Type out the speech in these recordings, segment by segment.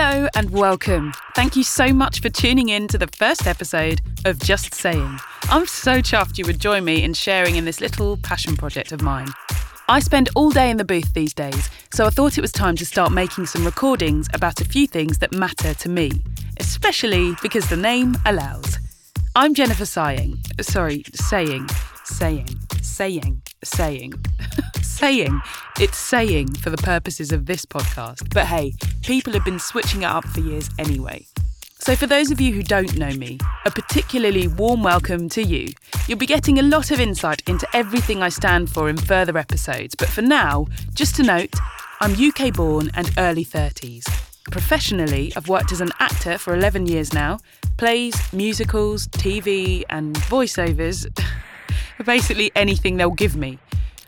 Hello and welcome. Thank you so much for tuning in to the first episode of Just Saying. I'm so chuffed you would join me in sharing in this little passion project of mine. I spend all day in the booth these days, so I thought it was time to start making some recordings about a few things that matter to me, especially because the name allows. I'm Jennifer Saying. It's saying for the purposes of this podcast. But hey, people have been switching it up for years anyway. So for those of you who don't know me, a particularly warm welcome to you. You'll be getting a lot of insight into everything I stand for in further episodes. But for now, just to note, I'm UK born and early 30s. Professionally, I've worked as an actor for 11 years now, plays, musicals, TV and voiceovers, basically anything they'll give me.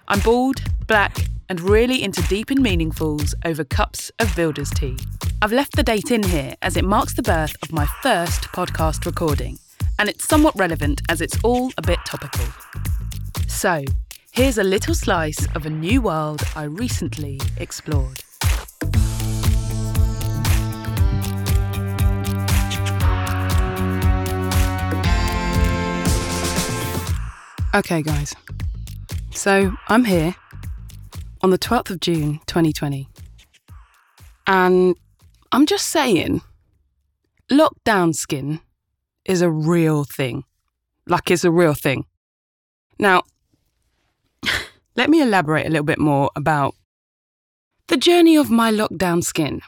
I'm bald, black and really into deep and meaningfuls over cups of builder's tea. I've left the date in here as it marks the birth of my first podcast recording, and it's somewhat relevant as it's all a bit topical. So, here's a little slice of a new world I recently explored. Okay guys, so I'm here on the 12th of June 2020 and I'm just saying, lockdown skin is a real thing. Like, it's a real thing. Now, let me elaborate a little bit more about the journey of my lockdown skin.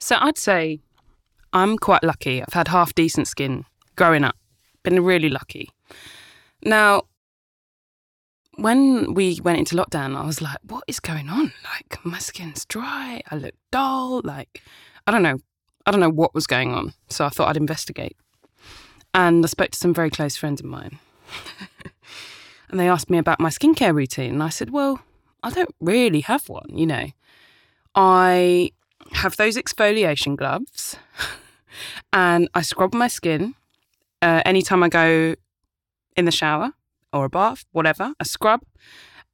So I'd say I'm quite lucky. I've had half decent skin growing up. Been really lucky. Now, when we went into lockdown, I was like, what is going on? Like, my skin's dry. I look dull. Like, I don't know what was going on. So I thought I'd investigate. And I spoke to some very close friends of mine. And they asked me about my skincare routine. And I said, well, I don't really have one, you know. I have those exfoliation gloves and I scrub my skin. Anytime I go in the shower or a bath, whatever, I scrub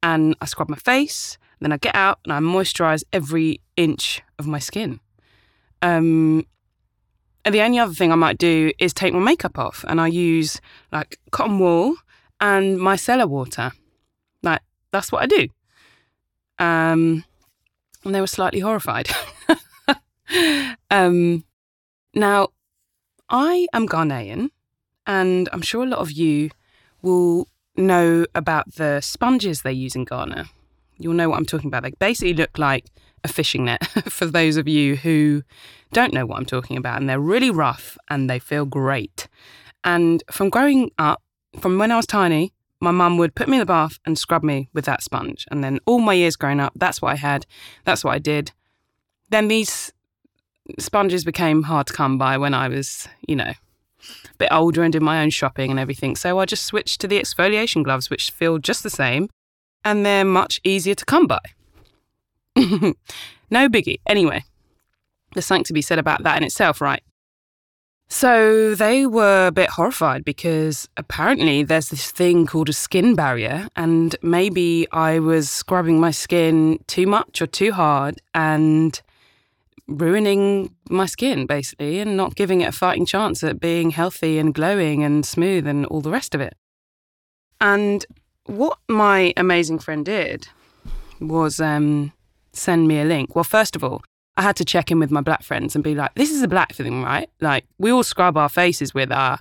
my face. Then I get out and I moisturise every inch of my skin. And the only other thing I might do is take my makeup off, and I use like cotton wool and micellar water. Like, that's what I do. And they were slightly horrified. Now, I am Ghanaian. And I'm sure a lot of you will know about the sponges they use in Ghana. You'll know what I'm talking about. They basically look like a fishing net for those of you who don't know what I'm talking about. And they're really rough and they feel great. And from growing up, from when I was tiny, my mum would put me in the bath and scrub me with that sponge. And then all my years growing up, that's what I had. That's what I did. Then these sponges became hard to come by when I was, a bit older and did my own shopping and everything. So I just switched to the exfoliation gloves, which feel just the same, and they're much easier to come by. No biggie. Anyway, there's something to be said about that in itself, right? So they were a bit horrified because apparently there's this thing called a skin barrier, and maybe I was scrubbing my skin too much or too hard and ruining my skin basically and not giving it a fighting chance at being healthy and glowing and smooth and all the rest of it. And what my amazing friend did was send me a link. Well, first of all, I had to check in with my black friends and be like, this is a black thing, right? Like, we all scrub our faces with our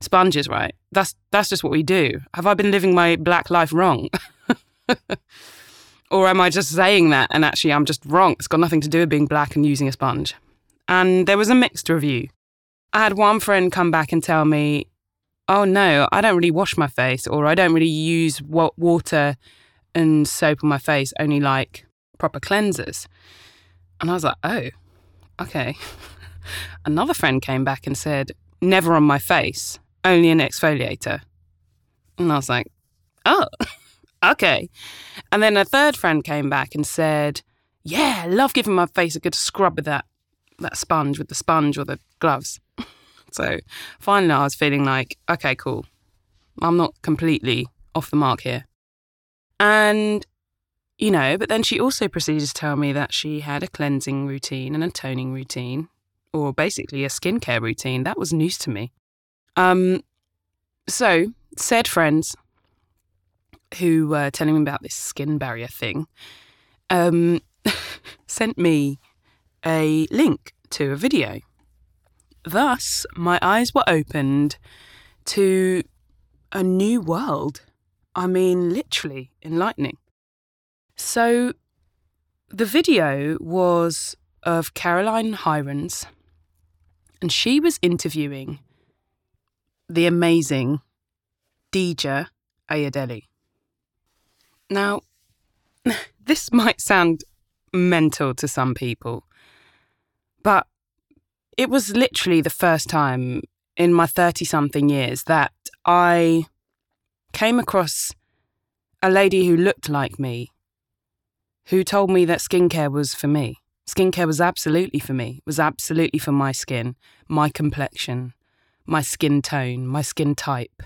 sponges, right? That's just what we do. Have I been living my black life wrong? Or am I just saying that and actually I'm just wrong? It's got nothing to do with being black and using a sponge. And there was a mixed review. I had one friend come back and tell me, oh no, I don't really wash my face, or I don't really use water and soap on my face, only like proper cleansers. And I was like, oh, okay. Another friend came back and said, never on my face, only an exfoliator. And I was like, oh. Okay. And then a third friend came back and said, yeah, I love giving my face a good scrub with that sponge, with the sponge or the gloves. So finally I was feeling like, okay, cool. I'm not completely off the mark here. And You know, but then she also proceeded to tell me that she had a cleansing routine and a toning routine, or basically a skincare routine. That was news to me. So, said friends who were telling me about this skin barrier thing sent me a link to a video. Thus, my eyes were opened to a new world. I mean, literally enlightening. So the video was of Caroline Hirons, and she was interviewing the amazing Dija Ayodele. Now, this might sound mental to some people, but it was literally the first time in my 30-something years that I came across a lady who looked like me, who told me that skincare was for me. Skincare was absolutely for me, was absolutely for my skin, my complexion, my skin tone, my skin type.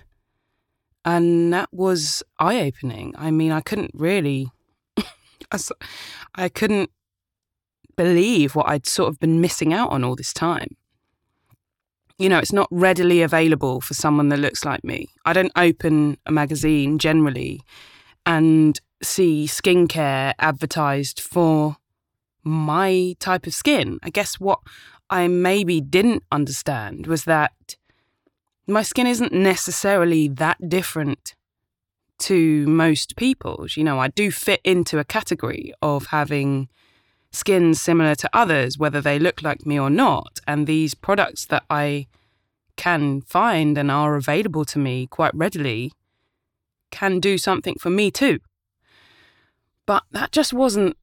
And that was eye-opening. I mean, I couldn't really... I couldn't believe what I'd sort of been missing out on all this time. You know, it's not readily available for someone that looks like me. I don't open a magazine generally and see skincare advertised for my type of skin. I guess what I maybe didn't understand was that my skin isn't necessarily that different to most people's. You know, I do fit into a category of having skin similar to others, whether they look like me or not. And these products that I can find and are available to me quite readily can do something for me too. But that just wasn't,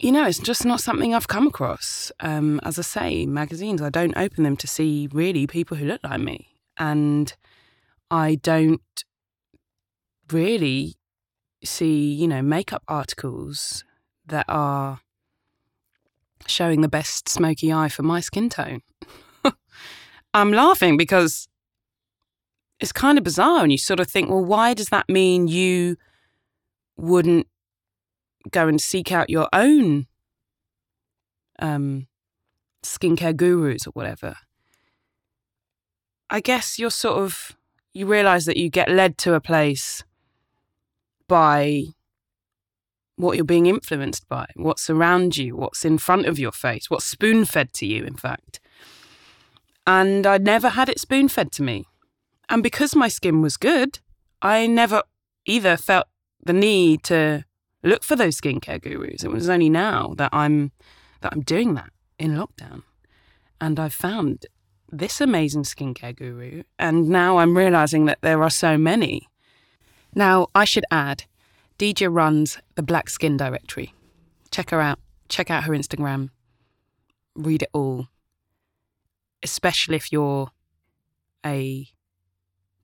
you know, it's just not something I've come across. As I say, magazines, I don't open them to see really people who look like me. And I don't really see, you know, makeup articles that are showing the best smoky eye for my skin tone. I'm laughing because it's kind of bizarre, and you sort of think, well, why does that mean you wouldn't go and seek out your own skincare gurus or whatever? I guess you're sort of, you realise that you get led to a place by what you're being influenced by, what's around you, what's in front of your face, what's spoon-fed to you, in fact. And I never had it spoon-fed to me. And because my skin was good, I never either felt the need to look for those skincare gurus. It was only now that I'm doing that in lockdown. And I've found this amazing skincare guru, and now I'm realising that there are so many. Now, I should add, Dija runs the Black Skin Directory. Check her out. Check out her Instagram. Read it all. Especially if you're a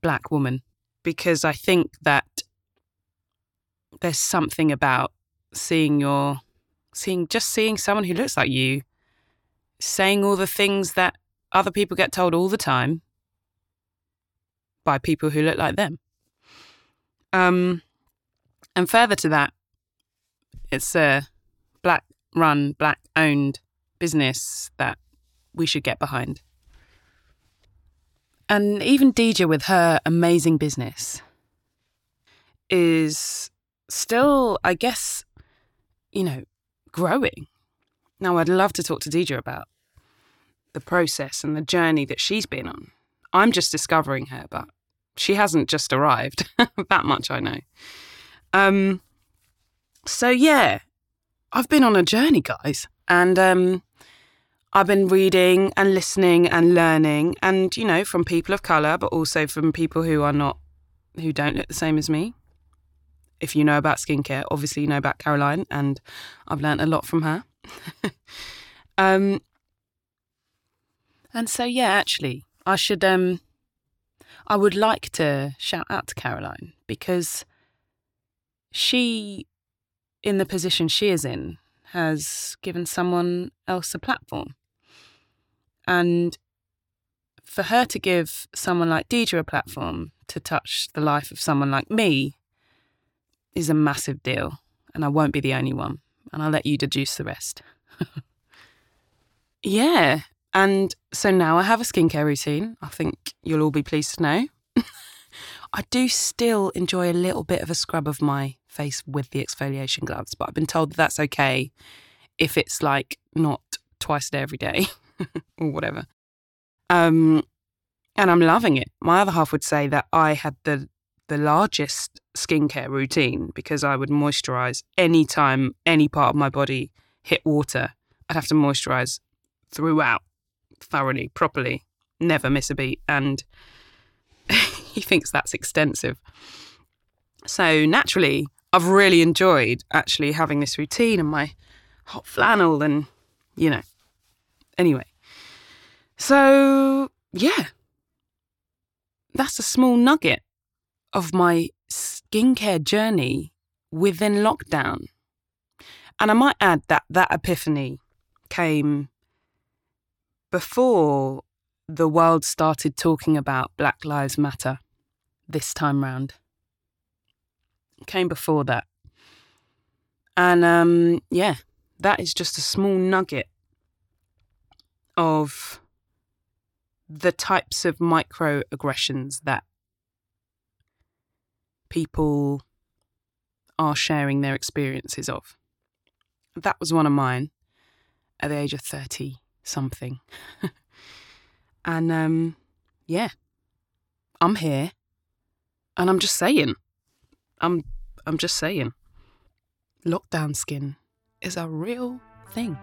black woman. Because I think that there's something about seeing someone who looks like you, saying all the things that other people get told all the time by people who look like them. And further to that, it's a black-run, black-owned business that we should get behind. And even Dija, with her amazing business, is still, I guess, you know, growing. Now, I'd love to talk to Dija about the process and the journey that she's been on. I'm just discovering her, but she hasn't just arrived. That much I know. So yeah, I've been on a journey, guys, and I've been reading and listening and learning, and, you know, from people of colour, but also from people who don't look the same as me. If you know about skincare, obviously you know about Caroline, and I've learnt a lot from her. And so yeah, actually, I would like to shout out to Caroline, because she, in the position she is in, has given someone else a platform. And for her to give someone like Dija a platform to touch the life of someone like me is a massive deal. and I won't be the only one. And I'll let you deduce the rest. Yeah. And so now I have a skincare routine. I think you'll all be pleased to know. I do still enjoy a little bit of a scrub of my face with the exfoliation gloves, but I've been told that's okay if it's like not twice a day every day or whatever. And I'm loving it. My other half would say that I had the largest skincare routine because I would moisturise any time any part of my body hit water. I'd have to moisturise throughout, thoroughly, properly, never miss a beat. And he thinks that's extensive. So naturally, I've really enjoyed actually having this routine and my hot flannel and, you know. Anyway, so yeah, that's a small nugget of my skincare journey within lockdown. And I might add that that epiphany came before the world started talking about Black Lives Matter this time round. It came before that. And yeah, that is just a small nugget of the types of microaggressions that people are sharing their experiences of. That was one of mine at the age of 30 something. And yeah, I'm here and I'm just saying, I'm just saying, lockdown skin is a real thing.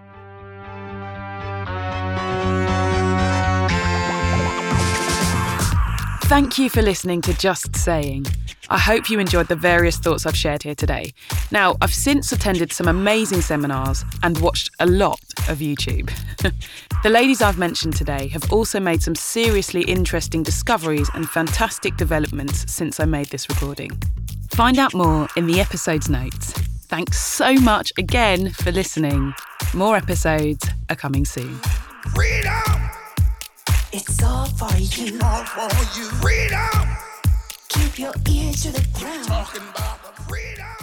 Thank you for listening to Just Saying. I hope you enjoyed the various thoughts I've shared here today. Now, I've since attended some amazing seminars and watched a lot of YouTube. The ladies I've mentioned today have also made some seriously interesting discoveries and fantastic developments since I made this recording. Find out more in the episode's notes. Thanks so much again for listening. More episodes are coming soon. Freedom! It's all for you. All for you. Freedom! Keep your ears to the ground. Talking about the freedom.